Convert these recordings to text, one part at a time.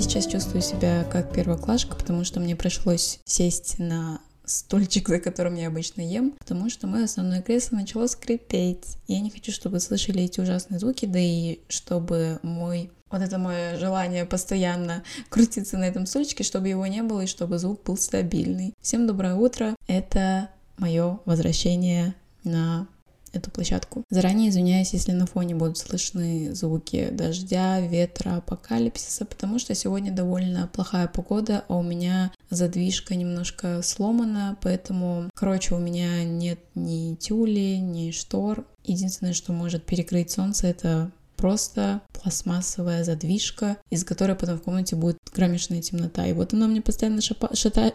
я сейчас чувствую себя как первоклашка, потому что мне пришлось сесть на стульчик, за которым я обычно ем, потому что мое основное кресло начало скрипеть. Я не хочу, чтобы слышали эти ужасные звуки, да и чтобы мой... Вот это мое желание постоянно крутиться на этом стульчике, чтобы его не было и чтобы звук был стабильный. Всем доброе утро. Это мое возвращение на эту площадку. Заранее извиняюсь, если на фоне будут слышны звуки дождя, ветра, апокалипсиса, потому что сегодня довольно плохая погода, а у меня задвижка немножко сломана, поэтому, короче, у меня нет ни тюли, ни штор. Единственное, что может перекрыть солнце, это просто пластмассовая задвижка, из которой потом в комнате будет кромешная темнота. И вот она мне постоянно шатается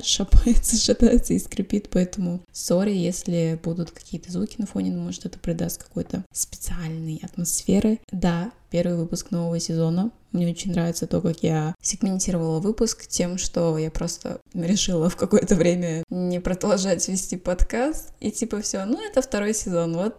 и скрипит, поэтому сори, если будут какие-то звуки на фоне, может, это придаст какой-то специальной атмосферы. Да, первый выпуск нового сезона. Мне очень нравится то, как я сегментировала выпуск тем, что я просто решила в какое-то время не продолжать вести подкаст, и типа все, ну это второй сезон, вот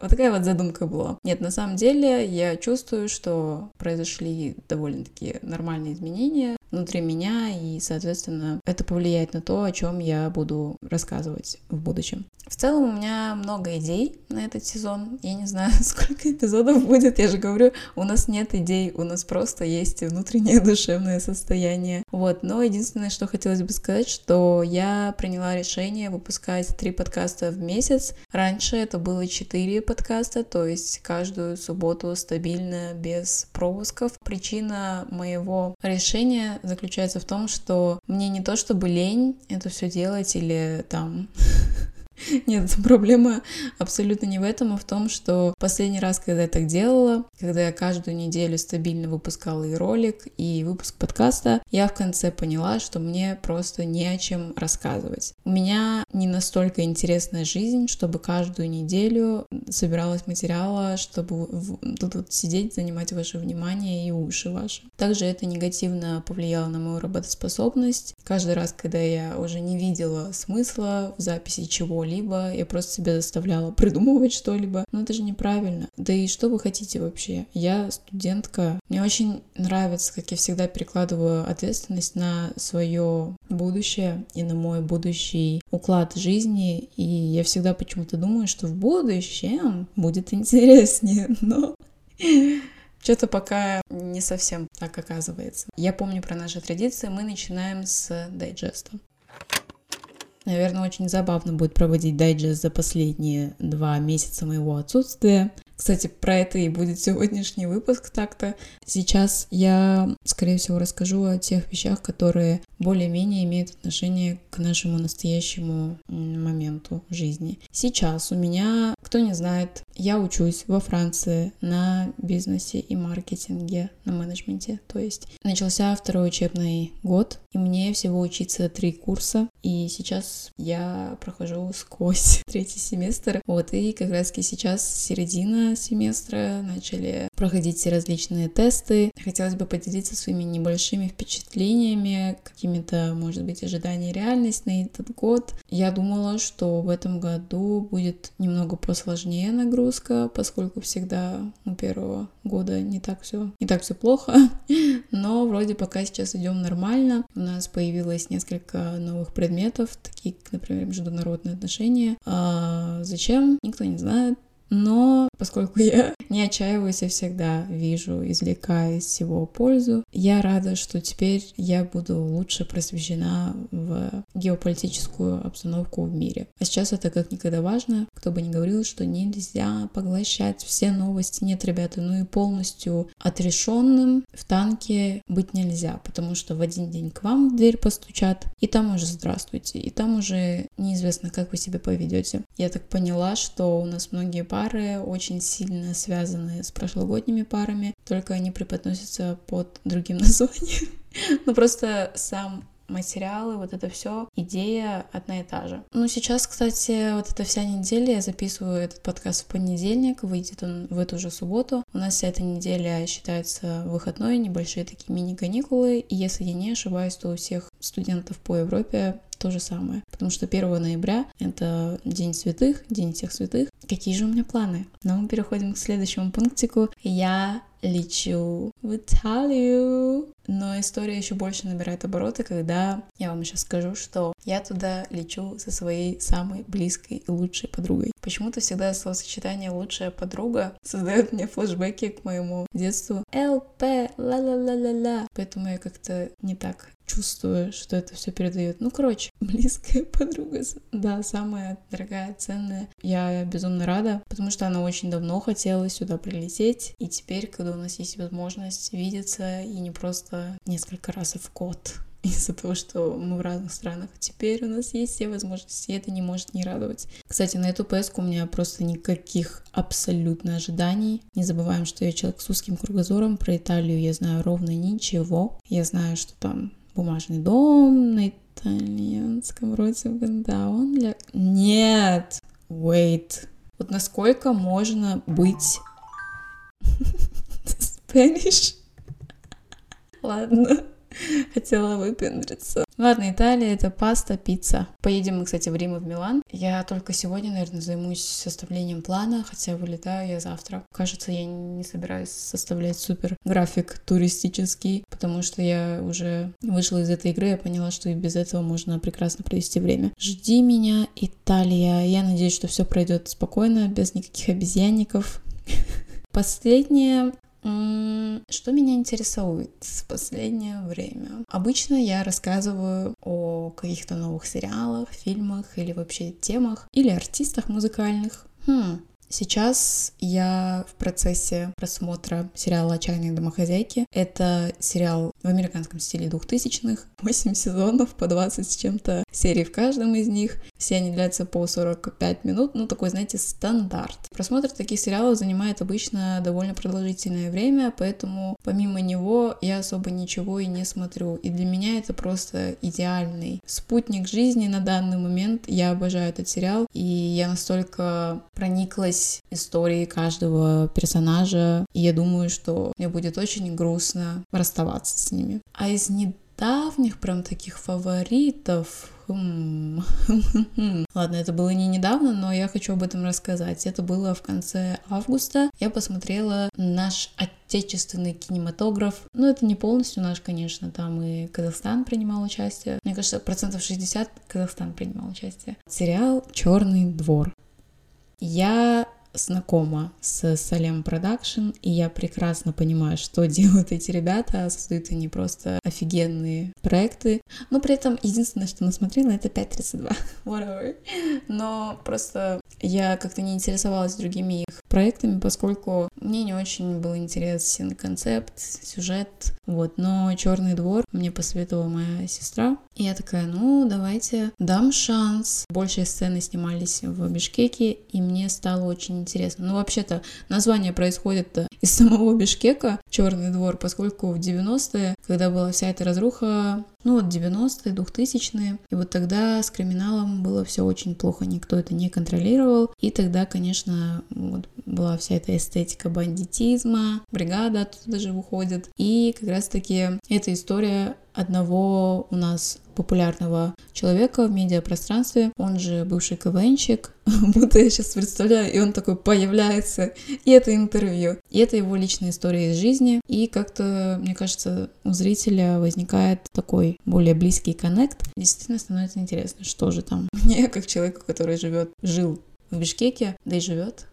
такая задумка была. Нет, на самом деле я чувствую, что произошли довольно-таки нормальные изменения внутри меня, и, соответственно, это повлияет на то, о чем я буду рассказывать в будущем. В целом у меня много идей на этот сезон, я не знаю, сколько эпизодов будет, я же говорю, у нас нет идей, у нас просто есть внутреннее душевное состояние. Вот, но единственное, что хотелось бы сказать, что я приняла решение выпускать 3 подкаста в месяц. Раньше это было 4 подкаста, то есть каждую субботу стабильно, без пропусков. Причина моего решения заключается в том, что мне не то чтобы лень это все делать или там... Нет, проблема абсолютно не в этом, а в том, что последний раз, когда я так делала, когда я каждую неделю стабильно выпускала и ролик, и выпуск подкаста, я в конце поняла, что мне просто не о чем рассказывать. У меня не настолько интересная жизнь, чтобы каждую неделю собиралось материала, чтобы тут сидеть, занимать ваше внимание и уши ваши. Также это негативно повлияло на мою работоспособность. Каждый раз, когда я уже не видела смысла в записи чего-либо, либо я просто себя заставляла придумывать что-либо. Но это же неправильно. Да и что вы хотите вообще? Я студентка. Мне очень нравится, как я всегда перекладываю ответственность на свое будущее и на мой будущий уклад жизни. И я всегда почему-то думаю, что в будущем будет интереснее. Но... что-то пока не совсем так оказывается. Я помню про наши традиции. Мы начинаем с дайджеста. Наверное, очень забавно будет проводить дайджест за последние 2 месяца моего отсутствия. Кстати, про это и будет сегодняшний выпуск так-то. Сейчас я, скорее всего, расскажу о тех вещах, которые более-менее имеют отношение к нашему настоящему моменту жизни. Сейчас у меня, кто не знает, я учусь во Франции на бизнесе и маркетинге, на менеджменте. То есть начался 2-й учебный год, и мне всего учиться 3 курса. И сейчас я прохожу сквозь 3-й семестр. Вот, и как раз таки сейчас середина семестра, начали проходить различные тесты. Хотелось бы поделиться своими небольшими впечатлениями, какими-то, может быть, ожиданиями реальности на этот год. Я думала, что в этом году будет немного посложнее нагрузка, поскольку всегда у первого года не так все плохо, но вроде пока сейчас идем нормально. У нас появилось несколько новых предметов, такие, например, международные отношения. А зачем? Никто не знает. Но поскольку я не отчаиваюсь, я всегда вижу, извлекаю из всего пользу. Я рада, что теперь я буду лучше просвещена в геополитическую обстановку в мире. А сейчас это как никогда важно. Кто бы ни говорил, что нельзя поглощать все новости. Нет, ребята, ну и полностью отрешенным в танке быть нельзя, потому что в один день к вам в дверь постучат, и там уже здравствуйте, и там уже неизвестно, как вы себя поведете. Я так поняла, что у нас многие пары очень сильно связаны с прошлогодними парами, только они преподносятся под другим названием. Ну просто сам материалы, вот это все, идея одна и та же. Ну сейчас, кстати, вот эта вся неделя, я записываю этот подкаст в понедельник, выйдет он в эту же субботу. У нас вся эта неделя считается выходной, небольшие такие мини-каникулы, и если я не ошибаюсь, то у всех студентов по Европе то же самое, потому что 1 ноября это День святых, День всех святых. Какие же у меня планы? Но мы переходим к следующему пунктику. Я лечу в Италию. Но история еще больше набирает обороты, когда я вам сейчас скажу, что я туда лечу со своей самой близкой и лучшей подругой. Почему-то всегда словосочетание «лучшая подруга» создает мне флешбеки к моему детству. ЛП, ла-ла-ла-ла-ла. Поэтому я как-то не так чувствую, что это все передает. Ну, короче, близкая подруга, да, самая дорогая, ценная. Я безумно рада, потому что она очень давно хотела сюда прилететь. И теперь, когда у нас есть возможность видеться, и не просто несколько раз в год из-за того, что мы в разных странах, теперь у нас есть все возможности, и это не может не радовать. Кстати, на эту поездку у меня просто никаких абсолютно ожиданий. Не забываем, что я человек с узким кругозором, про Италию я знаю ровно ничего. Я знаю, что там бумажный дом на итальянском вроде бы, да, он для... Нет! Wait! Вот насколько можно быть... Spanish? Ладно, хотела выпендриться. Ладно, Италия — это паста, пицца. Поедем мы, кстати, в Рим и в Милан. Я только сегодня, наверное, займусь составлением плана, хотя вылетаю я завтра. Кажется, я не собираюсь составлять супер график туристический, потому что я уже вышла из этой игры, я поняла, что и без этого можно прекрасно провести время. Жди меня, Италия. Я надеюсь, что все пройдет спокойно, без никаких обезьянников. Последнее... Что меня интересует в последнее время? Обычно я рассказываю о каких-то новых сериалах, фильмах или вообще темах, или артистах музыкальных. Сейчас я в процессе просмотра сериала «Отчаянные домохозяйки». Это сериал в американском стиле 2000-х, 8 сезонов, по 20 с чем-то серий в каждом из них. Все они длятся по 45 минут, ну такой, знаете, стандарт. Просмотр таких сериалов занимает обычно довольно продолжительное время, поэтому помимо него я особо ничего и не смотрю. И для меня это просто идеальный спутник жизни на данный момент. Я обожаю этот сериал, и я настолько прониклась истории каждого персонажа, и я думаю, что мне будет очень грустно расставаться с ними. А из недавних прям таких фаворитов... Ладно, это было не недавно, но я хочу об этом рассказать. Это было в конце августа. Я посмотрела наш отечественный кинематограф. Но это не полностью наш, конечно, там и Казахстан принимал участие. Мне кажется, 60% Казахстан принимал участие. Сериал «Черный двор». Я знакома с Salem Production, и я прекрасно понимаю, что делают эти ребята, создают они просто офигенные проекты, но при этом единственное, что насмотрела, это 5.32, whatever, но просто я как-то не интересовалась другими их проектами, поскольку мне не очень был интересен концепт, сюжет, вот, но «Черный двор» мне посоветовала моя сестра, и я такая, ну, давайте дам шанс. Большие сцены снимались в Бишкеке, и мне стало очень интересно. Ну, вообще-то, название происходит из самого Бишкека, «Черный двор», поскольку в 90-е, когда была вся эта разруха, ну, вот 90-е, 2000-е, и вот тогда с криминалом было все очень плохо, никто это не контролировал, и тогда, конечно, вот была вся эта эстетика бандитизма, бригада оттуда же выходит, и как раз-таки эта история одного у нас популярного человека в медиапространстве, он же бывший КВНщик, будто я сейчас представляю, и он такой появляется, и это интервью, и это его личная история из жизни, и как-то, мне кажется, у зрителя возникает такой более близкий коннект, действительно становится интересно, что же там. Мне, как человеку, который жил в Бишкеке, да и живет.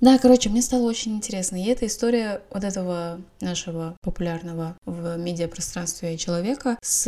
Да, короче, мне стало очень интересно. И эта история вот этого нашего популярного в медиапространстве человека с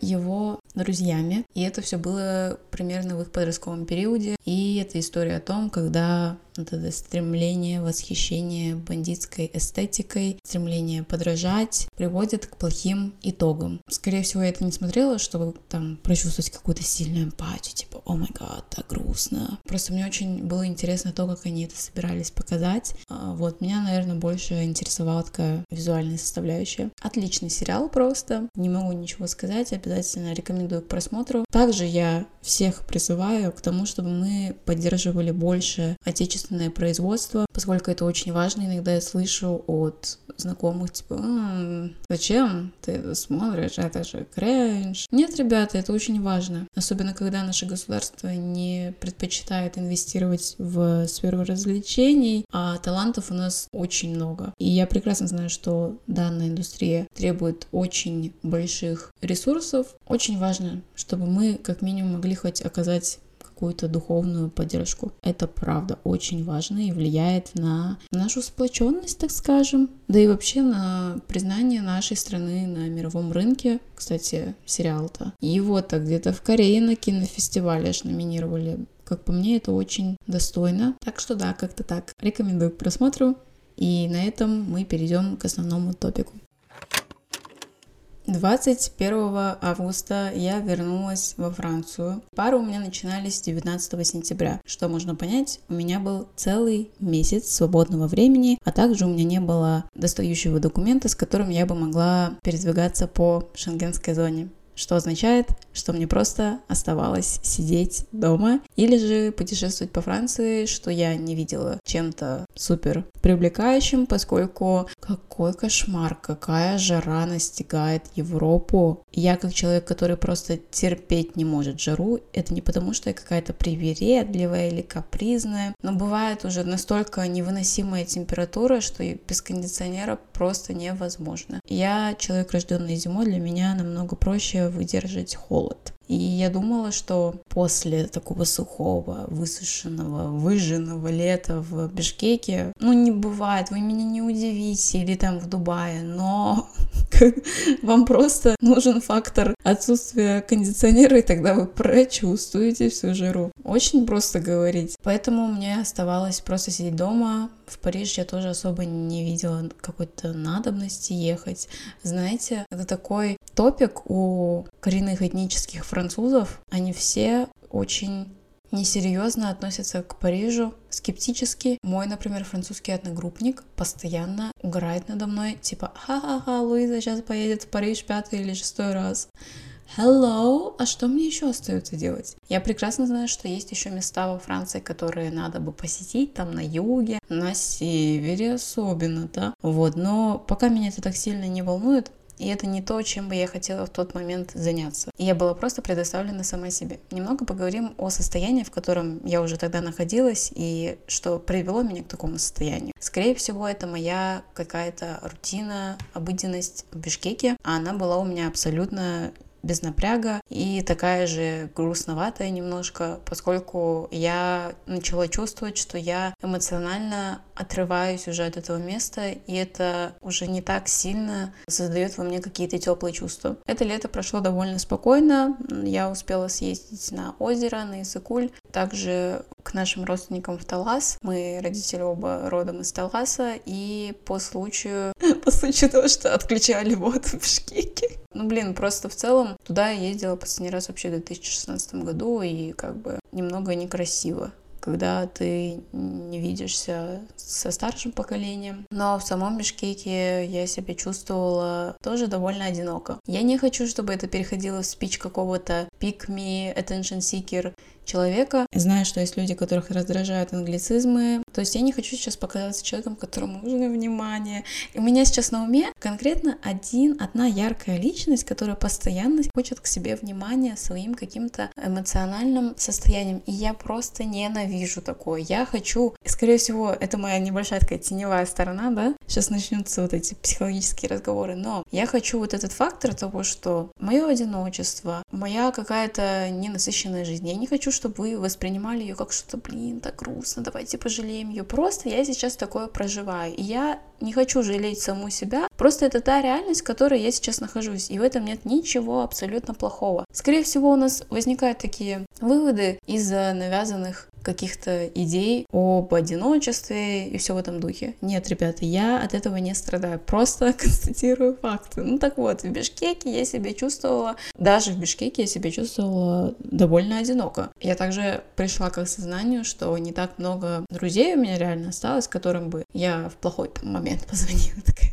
его друзьями. И это все было примерно в их подростковом периоде. И это история о том, когда вот это стремление, восхищение бандитской эстетикой, стремление подражать приводит к плохим итогам. Скорее всего, я это не смотрела, чтобы там прочувствовать какую-то сильную эмпатию, типа, о май гад, так грустно. Просто мне очень было интересно то, как они это собирались показать. Вот, меня, наверное, больше интересовала такая визуальная составляющая. Отличный сериал просто, не могу ничего сказать, обязательно рекомендую к просмотру. Также я все всех призываю к тому, чтобы мы поддерживали больше отечественное производство, поскольку это очень важно. Иногда я слышу от знакомых, типа, зачем ты смотришь, это же кринж. Нет, ребята, это очень важно. Особенно, когда наше государство не предпочитает инвестировать в сферу развлечений, а талантов у нас очень много. И я прекрасно знаю, что данная индустрия требует очень больших ресурсов. Очень важно, чтобы мы как минимум могли хоть оказать какую-то духовную поддержку. Это правда очень важно и влияет на нашу сплоченность, так скажем, да и вообще на признание нашей страны на мировом рынке. Кстати, сериал-то его-то где-то в Корее на кинофестивале аж номинировали. Как по мне, это очень достойно. Так что да, как-то так. Рекомендую к просмотру. И на этом мы перейдем к основному топику. 21 августа я вернулась во Францию. Пары у меня начинались 19 сентября. Что можно понять, у меня был целый месяц свободного времени, а также у меня не было достающего документа, с которым я бы могла передвигаться по шенгенской зоне. Что означает, что мне просто оставалось сидеть дома или же путешествовать по Франции, что я не видела чем-то супер привлекающим, поскольку какой кошмар, какая жара настигает Европу. Я как человек, который просто терпеть не может жару, это не потому, что я какая-то привередливая или капризная, но бывает уже настолько невыносимая температура, что без кондиционера просто невозможно. Я человек, рожденный зимой, для меня намного проще выдержать холод. И я думала, что после такого сухого, высушенного, выжженного лета в Бишкеке, не бывает, вы меня не удивите, или там в Дубае, но вам просто нужен фактор отсутствия кондиционера, и тогда вы прочувствуете всю жару. Очень просто говорить. Поэтому мне оставалось просто сидеть дома. В Париж я тоже особо не видела какой-то надобности ехать. Знаете, это такой топик у коренных этнических французов. Они все очень несерьезно относятся к Парижу, скептически. Мой, например, французский одногруппник постоянно угорает надо мной, типа «Ха-ха-ха, Луиза сейчас поедет в Париж 5-й или 6-й раз». Hello, а что мне еще остается делать? Я прекрасно знаю, что есть еще места во Франции, которые надо бы посетить, там на юге, на севере особенно, да? Вот, но пока меня это так сильно не волнует, и это не то, чем бы я хотела в тот момент заняться. И я была просто предоставлена сама себе. Немного поговорим о состоянии, в котором я уже тогда находилась, и что привело меня к такому состоянию. Скорее всего, это моя какая-то рутина, обыденность в Бишкеке, а она была у меня абсолютно без напряга и такая же грустноватая немножко, поскольку я начала чувствовать, что я эмоционально отрываюсь уже от этого места, и это уже не так сильно создает во мне какие-то теплые чувства. Это лето прошло довольно спокойно, я успела съездить на озеро, на Иссык-Куль, также к нашим родственникам в Талас. Мы родители оба родом из Таласа, и по случаю того, что отключали воду в Бишкеке. Просто в целом туда я ездила последний раз вообще в 2016 году, и немного некрасиво, когда ты не видишься со старшим поколением. Но в самом Бишкеке я себя чувствовала тоже довольно одиноко. Я не хочу, чтобы это переходило в спич какого-то pick me, attention seeker человека. Знаю, что есть люди, которых раздражают англицизмы. То есть я не хочу сейчас показаться человеком, которому нужно внимание. И у меня сейчас на уме конкретно одна яркая личность, которая постоянно хочет к себе внимания своим каким-то эмоциональным состоянием. И я просто ненавижу такое. Я хочу... Скорее всего, это моя небольшая такая теневая сторона, да? Сейчас начнутся вот эти психологические разговоры. Но я хочу вот этот фактор того, что мое одиночество, моя какая-то ненасыщенная жизнь. Я не хочу, чтобы вы воспринимали ее как что-то, так грустно, давайте пожалеем ее. Просто я сейчас такое проживаю, и я не хочу жалеть саму себя, просто это та реальность, в которой я сейчас нахожусь, и в этом нет ничего абсолютно плохого. Скорее всего, у нас возникают такие выводы из-за навязанных каких-то идей об одиночестве и все в этом духе. Нет, ребята, я от этого не страдаю, просто констатирую факты. Так вот, в Бишкеке я себя чувствовала, довольно одиноко. Я также пришла к осознанию, что не так много друзей у меня реально осталось, которым бы я в плохой момент позвонила, такая: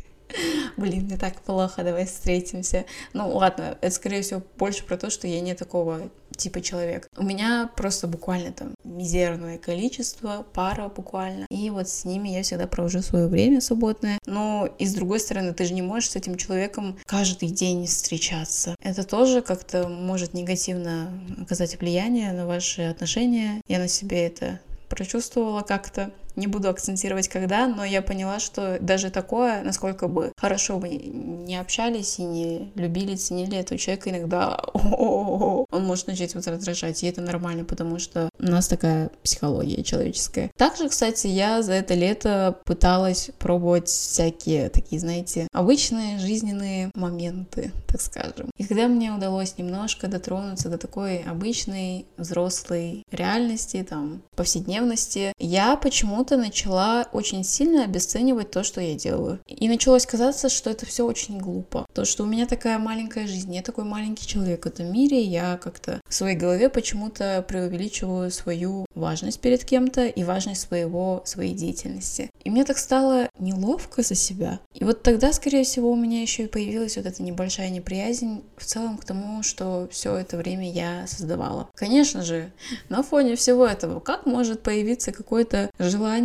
мне так плохо, давай встретимся. Ладно, это скорее всего больше про то, что я не такого типа человек. У меня просто буквально там мизерное количество, пара буквально. И вот с ними я всегда провожу свое время свободное. Но и с другой стороны, ты же не можешь с этим человеком каждый день встречаться. Это тоже как-то может негативно оказать влияние на ваши отношения. Я на себе это прочувствовала как-то. Не буду акцентировать когда, но я поняла, что даже такое, насколько бы хорошо бы не общались и не любили, ценили этого человека, иногда он может начать вас раздражать, и это нормально, потому что у нас такая психология человеческая. Также, кстати, я за это лето пыталась пробовать всякие такие, знаете, обычные жизненные моменты, так скажем. И когда мне удалось немножко дотронуться до такой обычной взрослой реальности, там, повседневности, я почему-то начала очень сильно обесценивать то, что я делаю. И началось казаться, что это все очень глупо. То, что у меня такая маленькая жизнь, я такой маленький человек в этом мире, я как-то в своей голове почему-то преувеличиваю свою важность перед кем-то и важность своей деятельности. И мне так стало неловко за себя. И вот тогда, скорее всего, у меня еще и появилась вот эта небольшая неприязнь в целом к тому, что все это время я создавала. Конечно же, на фоне всего этого, как может появиться какое-то желание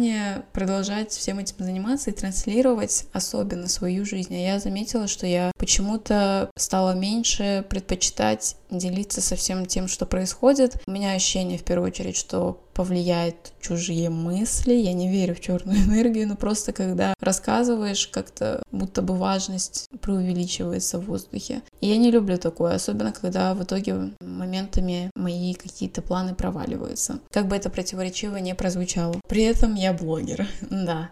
продолжать всем этим заниматься и транслировать особенно свою жизнь. А я заметила, что я почему-то стала меньше предпочитать делиться со всем тем, что происходит. У меня ощущение, в первую очередь, что повлияют чужие мысли. Я не верю в черную энергию, но просто когда рассказываешь, как-то будто бы важность преувеличивается в воздухе. И я не люблю такое, особенно когда в итоге моментами мои какие-то планы проваливаются. Как бы это противоречиво не прозвучало. При этом я блогер, да.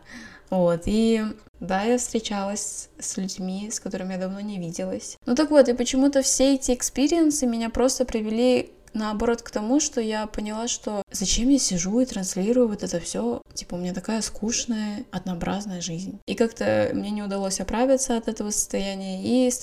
Вот, и да, я встречалась с людьми, с которыми я давно не виделась. Ну так вот, и почему-то все эти экспириенсы меня просто привели наоборот к тому, что я поняла, что зачем я сижу и транслирую вот это все, типа у меня такая скучная, однообразная жизнь. И как-то мне не удалось оправиться от этого состояния, и с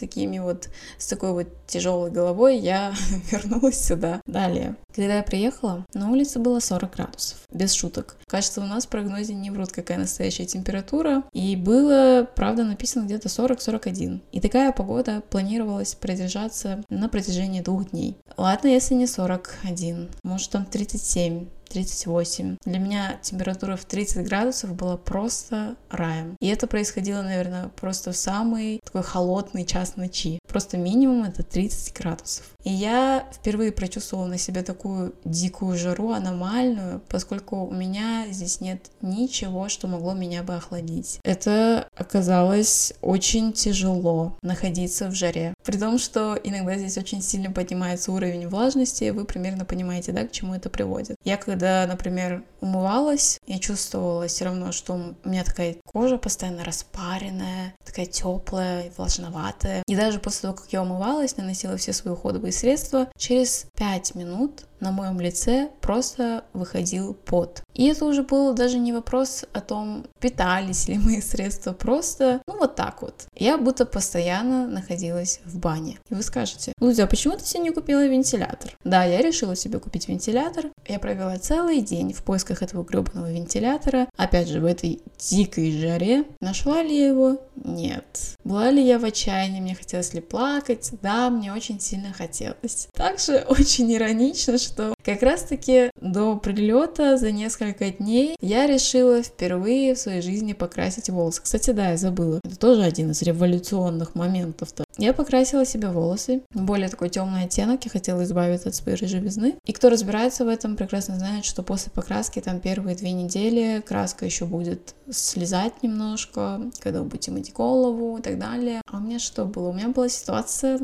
такой вот тяжелой головой я вернулась сюда. Далее. Когда я приехала, на улице было 40 градусов, без шуток. Кажется, у нас в прогнозе не врут, какая настоящая температура. И было, правда, написано где-то 40-41. И такая погода планировалась продержаться на протяжении 2 дней. Ладно, если не 41, может там 37. 38. Для меня температура в 30 градусов была просто раем. И это происходило, наверное, просто в самый такой холодный час ночи. Просто минимум это 30 градусов. И я впервые прочувствовала на себе такую дикую жару, аномальную, поскольку у меня здесь нет ничего, что могло меня бы охладить. Это оказалось очень тяжело находиться в жаре. При том, что иногда здесь очень сильно поднимается уровень влажности, вы примерно понимаете, да, к чему это приводит. Я когда, например, умывалась, я чувствовала все равно, что у меня такая кожа постоянно распаренная, такая теплая, влажноватая. И даже после того, как я умывалась, наносила все свои уходовые средства, через 5 минут на моем лице просто выходил пот. И это уже был даже не вопрос о том, питались ли мои средства, просто, ну вот так вот. Я будто постоянно находилась в бане. И вы скажете: Лузя, а почему ты себе не купила вентилятор? Да, я решила себе купить вентилятор. Я провела целый день в поисках этого гребаного вентилятора. Опять же, в этой дикой жаре. Нашла ли я его? Нет. Была ли я в отчаянии? Мне хотелось ли плакать? Да, мне очень сильно хотелось. Также очень иронично, что как раз-таки до прилета за несколько дней я решила впервые в своей жизни покрасить волосы. Кстати, да, я забыла. Это тоже один из революционных моментов-то. Я покрасила себе волосы. Более такой темный оттенок. Я хотела избавиться от своей рыжевизны. И кто разбирается в этом, прекрасно знает, что после покраски там первые 2 недели краска еще будет слезать немножко, когда вы будете мыть голову и так далее. А у меня что было? У меня была ситуация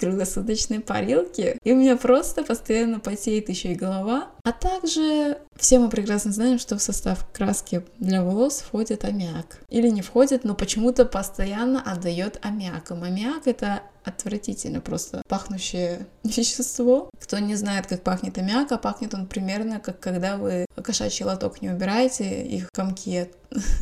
круглосуточной парилки. И у меня просто постоянно потеет еще и голова. А также все мы прекрасно знаем, что в состав краски для волос входит аммиак. Или не входит, но почему-то постоянно отдает аммиаком. Аммиак — это отвратительно просто пахнущее вещество. Кто не знает, как пахнет аммиак, а пахнет он примерно как когда вы кошачий лоток не убираете, их комки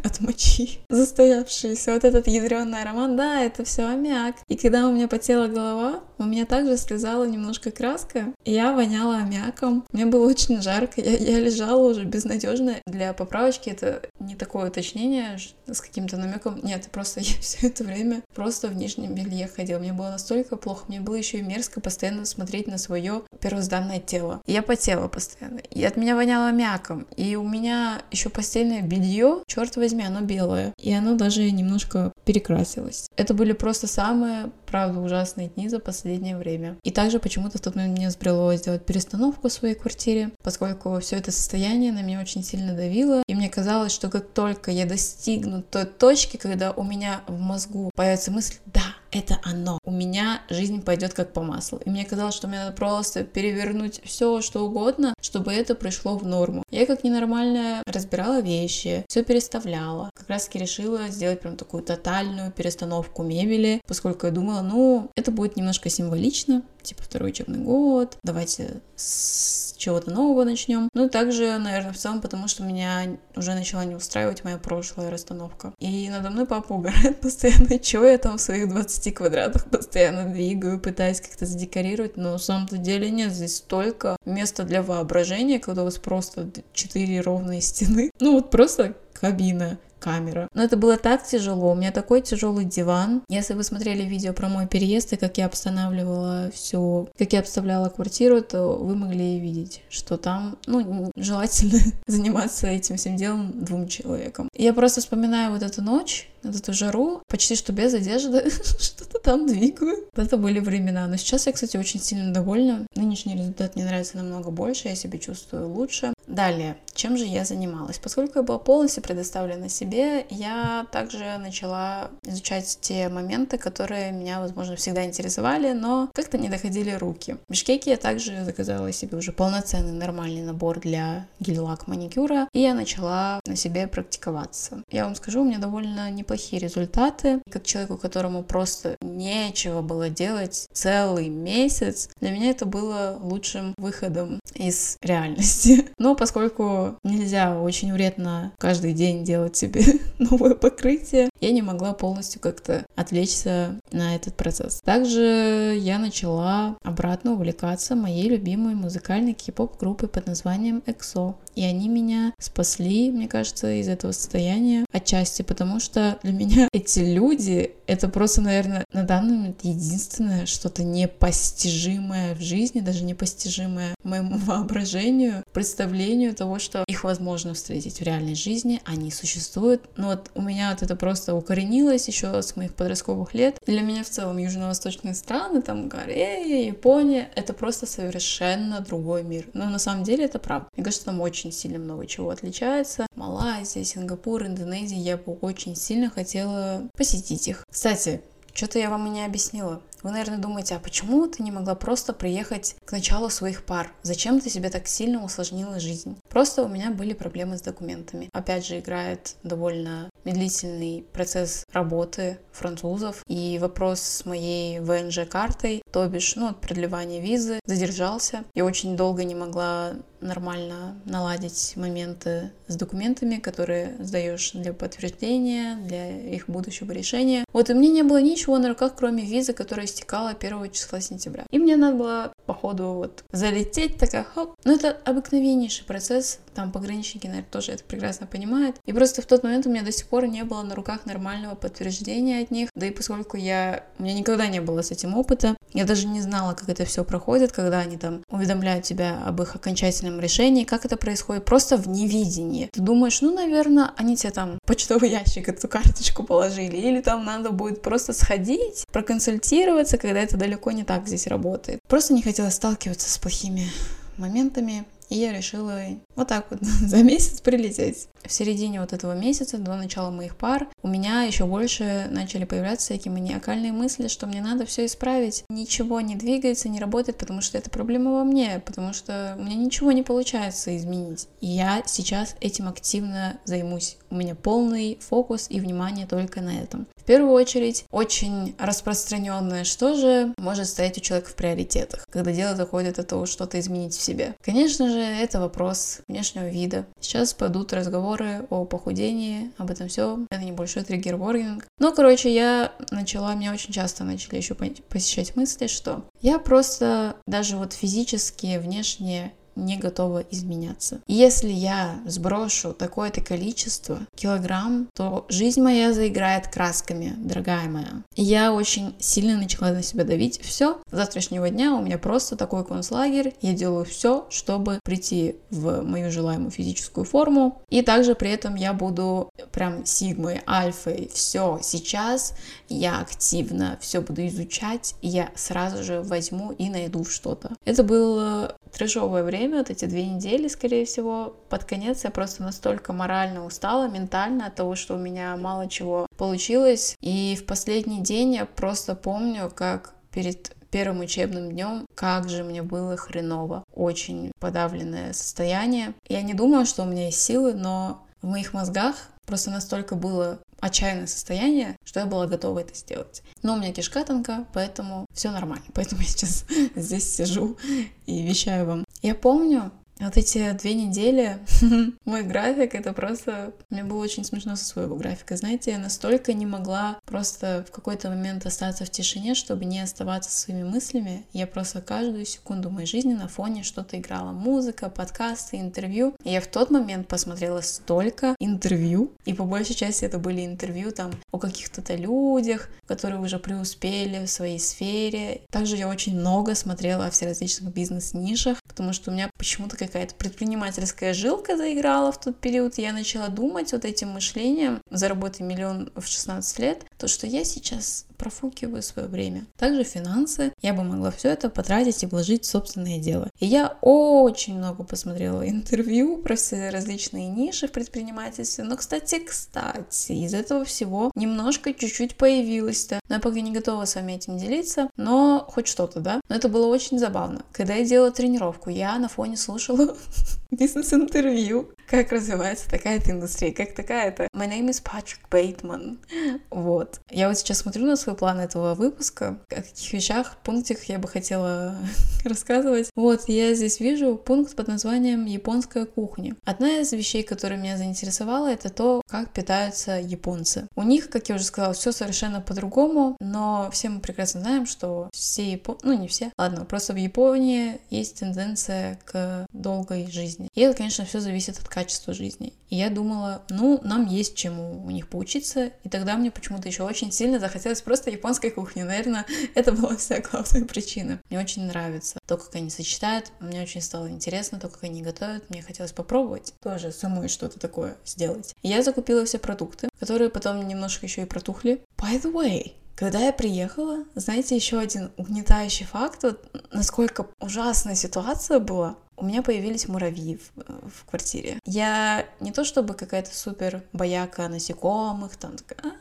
от мочи застоявшиеся. Вот этот ядреный аромат, да, это все аммиак. И когда у меня потела голова, у меня также слезала немножко краска, и я воняла аммиаком. Мне было очень жарко, я лежала уже безнадежно. Для поправочки это не такое уточнение с каким-то намеком. Нет, просто я все это время просто в нижнем белье ходила. Мне было настолько плохо, мне было еще и мерзко постоянно смотреть на свое первозданное тело. Я потела постоянно, и от меня воняло мяком, и у меня еще постельное белье, черт возьми, оно белое, и оно даже немножко перекрасилось. Это были просто самые, правда, ужасные дни за последнее время. И также почему-то тут мне взбрело сделать перестановку в своей квартире, поскольку все это состояние на меня очень сильно давило, и мне казалось, что как только я достигну той точки, когда у меня в мозгу появится мысль «да, это оно», у меня жизнь пойдет как по маслу. И мне казалось, что мне надо просто перевернуть все, что угодно, чтобы это пришло в норму. Я как ненормальная разбирала вещи, все переставляла. Как раз таки решила сделать прям такую тотальную перестановку мебели, поскольку я думала, ну, это будет немножко символично, типа второй учебный год, давайте с чего-то нового начнем. Ну, также, наверное, в целом, потому что меня уже начала не устраивать моя прошлая расстановка. И надо мной папа угорает постоянно, чего я там в своих 20 квадратах постоянно двигаю, пытаясь как-то задекорировать, но на самом-то деле нет, здесь столько места для воображения, когда у вас просто 4 ровные стены, ну вот просто кабина, камера. Но это было так тяжело, у меня такой тяжелый диван. Если вы смотрели видео про мой переезд и как я обстанавливала все, как я обставляла квартиру, то вы могли видеть, что там, ну, желательно заниматься этим всем делом 2 человеком. Я просто вспоминаю вот эту ночь, вот эту жару, почти что без одежды, что-то там двигаю. Это были времена, но сейчас я, кстати, очень сильно довольна. Нынешний результат мне нравится намного больше, я себя чувствую лучше. Далее, чем же я занималась? Поскольку я была полностью предоставлена себе, я также начала изучать те моменты, которые меня, возможно, всегда интересовали, но как-то не доходили руки. В Бишкеке я также заказала себе уже полноценный нормальный набор для гель-лак маникюра, и я начала на себе практиковаться. Я вам скажу, у меня довольно неплохие результаты. Как человеку, которому просто нечего было делать целый месяц, для меня это было лучшим выходом из реальности. Но поскольку нельзя, очень вредно каждый день делать себе новое покрытие, я не могла полностью как-то отвлечься на этот процесс. Также я начала обратно увлекаться моей любимой музыкальной кей-поп-группой под названием EXO. И они меня спасли, мне кажется, из этого состояния отчасти, потому что для меня эти люди — это просто, наверное, на данный момент единственное что-то непостижимое в жизни, даже непостижимое моему воображению, представлению того, что их возможно встретить в реальной жизни, они существуют. Но вот у меня вот это просто укоренилось еще с моих подростковых лет. Для меня в целом южно-восточные страны, там Корея, Япония — это просто совершенно другой мир. Но на самом деле это правда. Мне кажется, там очень сильно много чего отличается. Малайзия, Сингапур, Индонезия. Я бы очень сильно хотела посетить их. Кстати, что-то я вам и не объяснила. Вы, наверное, думаете, а почему ты не могла просто приехать к началу своих пар? Зачем ты себе так сильно усложнила жизнь? Просто у меня были проблемы с документами. Опять же, играет довольно медлительный процесс работы французов. И вопрос с моей ВНЖ-картой, то бишь, продлевание визы, задержался. Я очень долго не могла нормально наладить моменты с документами, которые сдаешь для подтверждения, для их будущего решения. Вот и мне не было ничего на руках, кроме визы, которая истекала 1 числа сентября. И мне надо было, походу, залететь, такая хоп. Но это обыкновеннейший процесс, там пограничники, наверное, тоже это прекрасно понимают. И просто в тот момент у меня до сих пор не было на руках нормального подтверждения от них. Да и поскольку у меня никогда не было с этим опыта, я даже не знала, как это все проходит, когда они там уведомляют тебя об их окончательном решении, как это происходит, просто в невидении. Ты думаешь, наверное, они тебе там в почтовый ящик эту карточку положили, или там надо будет просто сходить, проконсультироваться, когда это далеко не так здесь работает. Просто не хотела сталкиваться с плохими моментами, и я решила вот так вот за месяц прилететь. В середине вот этого месяца, до начала моих пар, у меня еще больше начали появляться всякие маниакальные мысли, что мне надо все исправить. Ничего не двигается, не работает, потому что это проблема во мне, потому что у меня ничего не получается изменить. И я сейчас этим активно займусь. У меня полный фокус и внимание только на этом. В первую очередь, очень распространенное, что же может стоять у человека в приоритетах, когда дело доходит до того, что-то изменить в себе. Конечно же, это вопрос внешнего вида. Сейчас пойдут разговоры о похудении, об этом все. Это небольшой триггер-ворнинг. Я меня очень часто начали еще посещать мысли, что я просто даже физически, внешне не готова изменяться. Если я сброшу такое-то количество килограмм, то жизнь моя заиграет красками, дорогая моя. Я очень сильно начала на себя давить. Все, с завтрашнего дня у меня просто такой концлагерь. Я делаю все, чтобы прийти в мою желаемую физическую форму. И также при этом я буду прям сигмой, альфой. Все, сейчас я активно все буду изучать. И я сразу же возьму и найду что-то. Это было трешовое время, вот эти 2 недели, скорее всего. Под конец я просто настолько морально устала, ментально от того, что у меня мало чего получилось. И в последний день я просто помню, как перед первым учебным днем, как же мне было хреново. Очень подавленное состояние. Я не думала, что у меня есть силы, но в моих мозгах просто настолько было отчаянное состояние, что я была готова это сделать. Но у меня кишка тонка, поэтому все нормально. Поэтому я сейчас здесь сижу и вещаю вам. Я помню, вот эти 2 недели, мой график, это просто... Мне было очень смешно со своего графика, знаете, я настолько не могла просто в какой-то момент остаться в тишине, чтобы не оставаться своими мыслями. Я просто каждую секунду моей жизни на фоне что-то играла. Музыка, подкасты, интервью. И я в тот момент посмотрела столько интервью, и по большей части это были интервью там о каких-то людях, которые уже преуспели в своей сфере. Также я очень много смотрела о всеразличных бизнес-нишах, потому что у меня почему-то какая-то предпринимательская жилка заиграла в тот период. Я начала думать вот этим мышлением, заработай миллион в 16 лет, то, что я сейчас профукиваю свое время. Также финансы. Я бы могла все это потратить и вложить в собственное дело. И я очень много посмотрела интервью про все различные ниши в предпринимательстве. Но, кстати, из этого всего немножко чуть-чуть появилось-то. Но я пока не готова с вами этим делиться, но хоть что-то, да? Но это было очень забавно. Когда я делала тренировку, я на фоне слушала бизнес-интервью. Как развивается такая-то индустрия, как такая-то. My name is Patrick Bateman. Вот. Я вот сейчас смотрю на свой план этого выпуска, о каких вещах, пунктах я бы хотела рассказывать. Вот, я здесь вижу пункт под названием «Японская кухня». Одна из вещей, которая меня заинтересовала, это то, как питаются японцы. У них, как я уже сказала, все совершенно по-другому, но все мы прекрасно знаем, что все японцы, ну не все, ладно, просто в Японии есть тенденция к долгой жизни. И это, конечно, все зависит от качества жизни. И я думала, ну, нам есть чему у них поучиться, и тогда мне почему-то еще очень сильно захотелось просто японской кухни. Наверное, это была вся главная причина. Мне очень нравится то, как они сочетают. Мне очень стало интересно то, как они готовят. Мне хотелось попробовать тоже самой что-то такое сделать. Я закупила все продукты, которые потом немножко еще и протухли. By the way, когда я приехала, знаете, еще один угнетающий факт, вот насколько ужасная ситуация была. У меня появились муравьи в квартире. Я не то чтобы какая-то супер бояка насекомых, там такая,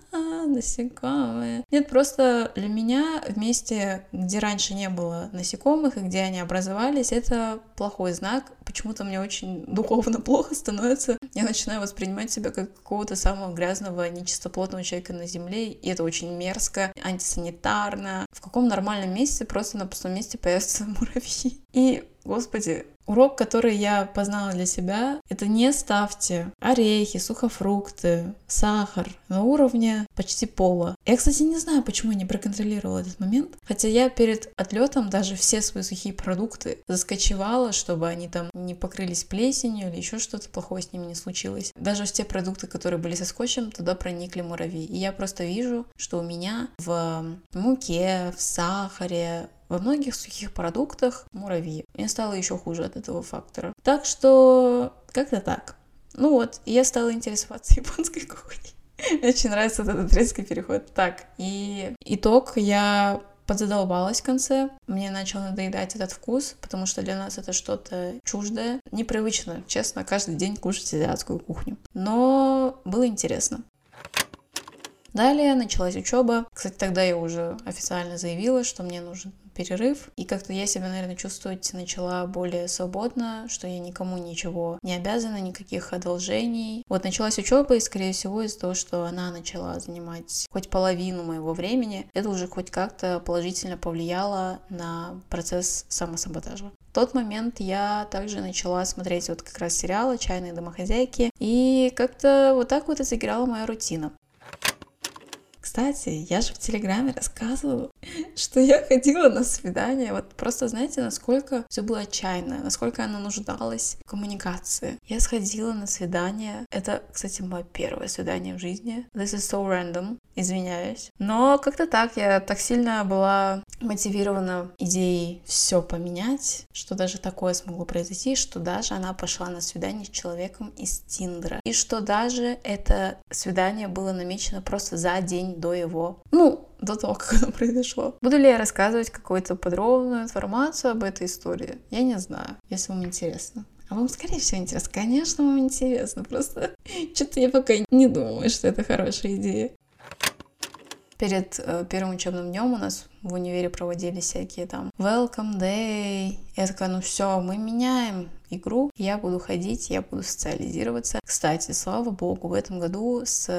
насекомые. Нет, просто для меня в месте, где раньше не было насекомых и где они образовались, это плохой знак. Почему-то мне очень духовно плохо становится. Я начинаю воспринимать себя как какого-то самого грязного, нечистоплотного человека на земле, и это очень мерзко, антисанитарно. В каком нормальном месте просто на пустом месте появятся муравьи? И, господи, урок, который я познала для себя, это не ставьте орехи, сухофрукты, сахар на уровне почти пола. Я, кстати, не знаю, почему я не проконтролировала этот момент, хотя я перед отлетом даже все свои сухие продукты заскочевала, чтобы они там не покрылись плесенью или еще что-то плохое с ними не случилось. Даже все продукты, которые были со скотчем, туда проникли муравьи. И я просто вижу, что у меня в муке, в сахаре, во многих сухих продуктах муравьи. Мне стало еще хуже от этого фактора. Так что как-то так. Ну вот, я стала интересоваться японской кухней. Мне очень нравится этот резкий переход. Так, и итог я подзадолбалась в конце, мне начал надоедать этот вкус, потому что для нас это что-то чуждое, непривычно, честно, каждый день кушать азиатскую кухню. Но было интересно. Далее началась учеба. Кстати, тогда я уже официально заявила, что мне нужен перерыв. И как-то я себя, наверное, чувствовать начала более свободно, что я никому ничего не обязана, никаких одолжений. Вот началась учеба, и, скорее всего, из-за того, что она начала занимать хоть половину моего времени, это уже хоть как-то положительно повлияло на процесс самосаботажа. В тот момент я также начала смотреть вот как раз сериалы «Чайные домохозяйки», и как-то вот так вот и сыграла моя рутина. Кстати, я же в Телеграме рассказывала что я ходила на свидание. Вот просто знаете, насколько все было отчаянно, насколько она нуждалась в коммуникации. Я сходила на свидание. Это, кстати, мое первое свидание в жизни. This is so random. Извиняюсь. Но как-то так, я так сильно была мотивирована идеей все поменять, что даже такое смогло произойти, что даже она пошла на свидание с человеком из Тиндера. И что даже это свидание было намечено просто за день до его, до того, как оно произошло. Буду ли я рассказывать какую-то подробную информацию об этой истории? Я не знаю, если вам интересно. А вам, скорее всего, интересно. Конечно, вам интересно, просто что-то я пока не думаю, что это хорошая идея. Перед первым учебным днем у нас в универе проводили всякие там Welcome Day. Я такая, все, мы меняем игру. Я буду ходить, я буду социализироваться. Кстати, слава богу, в этом году с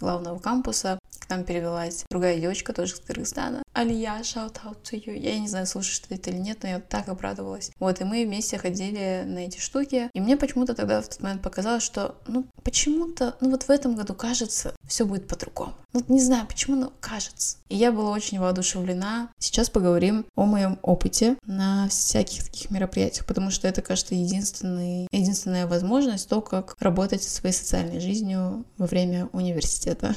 главного кампуса к нам перевелась другая девочка, тоже из Кыргызстана. Алия, shout out to you. Я не знаю, слушаешь ты это или нет, но я так обрадовалась. И мы вместе ходили на эти штуки. И мне почему-то тогда в тот момент показалось, что в этом году, кажется, все будет по-другому. Не знаю почему, но кажется. И я была очень воодушевлена. Сейчас поговорим о моем опыте на всяких таких мероприятиях, потому что это, кажется, единственная возможность, то, как работать со своей социальной жизнью во время университета.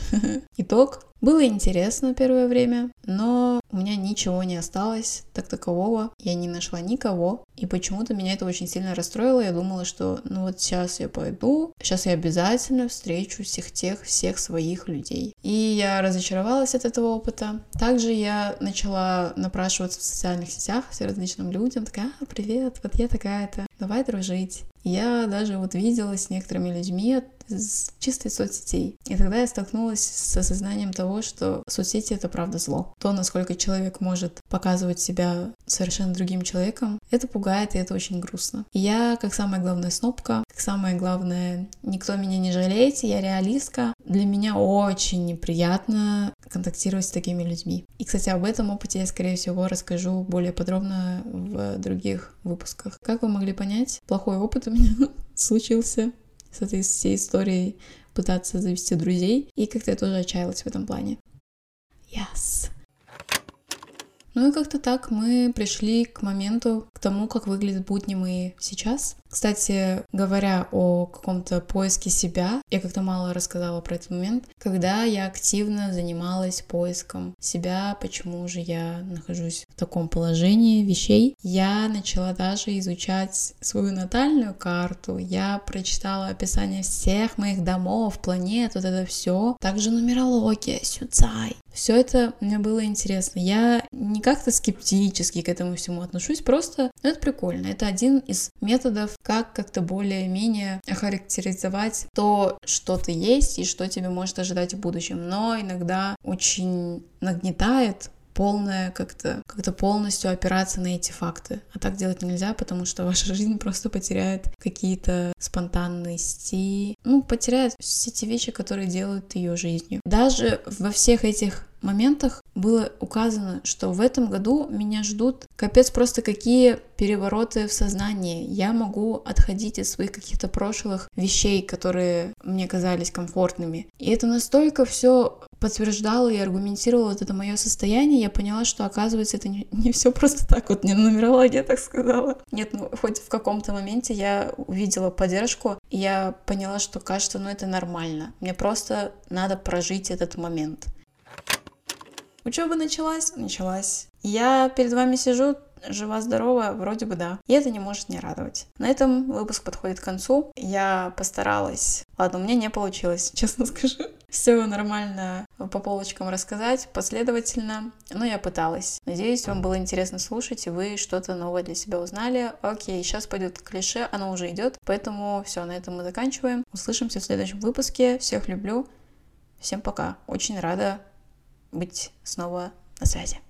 Итог. Было интересно первое время, но у меня ничего не осталось так такового, я не нашла никого, и почему-то меня это очень сильно расстроило. Я думала, что сейчас я пойду, сейчас я обязательно встречу всех своих людей. И я разочаровалась от этого опыта. Также я начала напрашиваться в социальных сетях все различным людям, такая, привет, вот я такая-то, давай дружить. Я даже виделась с некоторыми людьми из чистой соцсетей. И тогда я столкнулась с осознанием того, что соцсети — это правда зло. То, насколько человек может показывать себя совершенно другим человеком, это пугает, и это очень грустно. И я, как самая главная снобка, как самое главное, никто меня не жалеет, я реалистка. Для меня очень неприятно контактировать с такими людьми. И, кстати, об этом опыте я, скорее всего, расскажу более подробно в других выпусках. Как вы могли понять, плохой опыт у меня случился с этой всей историей пытаться завести друзей, и как-то я тоже отчаялась в этом плане. Yes! И как-то так мы пришли к тому, как выглядят будни мои сейчас. Кстати, говоря о каком-то поиске себя, я как-то мало рассказала про этот момент, когда я активно занималась поиском себя, почему же я нахожусь в таком положении вещей. Я начала даже изучать свою натальную карту, я прочитала описание всех моих домов, планет, это все. Также нумерология, сюцай. Все это мне было интересно. Я не как-то скептически к этому всему отношусь, просто это прикольно. Это один из методов, как-то более-менее охарактеризовать то, что ты есть и что тебе может ожидать в будущем. Но иногда очень нагнетает полное как-то полностью опираться на эти факты. А так делать нельзя, потому что ваша жизнь просто потеряет какие-то спонтанности, потеряет все те вещи, которые делают ее жизнью. Даже во всех этих моментах было указано, что в этом году меня ждут капец просто какие перевороты в сознании. Я могу отходить от своих каких-то прошлых вещей, которые мне казались комфортными. И это настолько все подтверждало и аргументировало это мое состояние. Я поняла, что, оказывается, это не все просто так. Не нумерология так сказала. Нет, хоть в каком-то моменте я увидела поддержку, и я поняла, что, кажется, это нормально. Мне просто надо прожить этот момент. Учеба началась. Я перед вами сижу, жива-здорова, вроде бы да. И это не может не радовать. На этом выпуск подходит к концу. Я постаралась. Ладно, у меня не получилось, честно скажу. Все нормально по полочкам рассказать, последовательно. Но я пыталась. Надеюсь, вам было интересно слушать, и вы что-то новое для себя узнали. Окей, сейчас пойдет клише, оно уже идет. Поэтому все, на этом мы заканчиваем. Услышимся в следующем выпуске. Всех люблю. Всем пока. Очень рада быть снова на связи.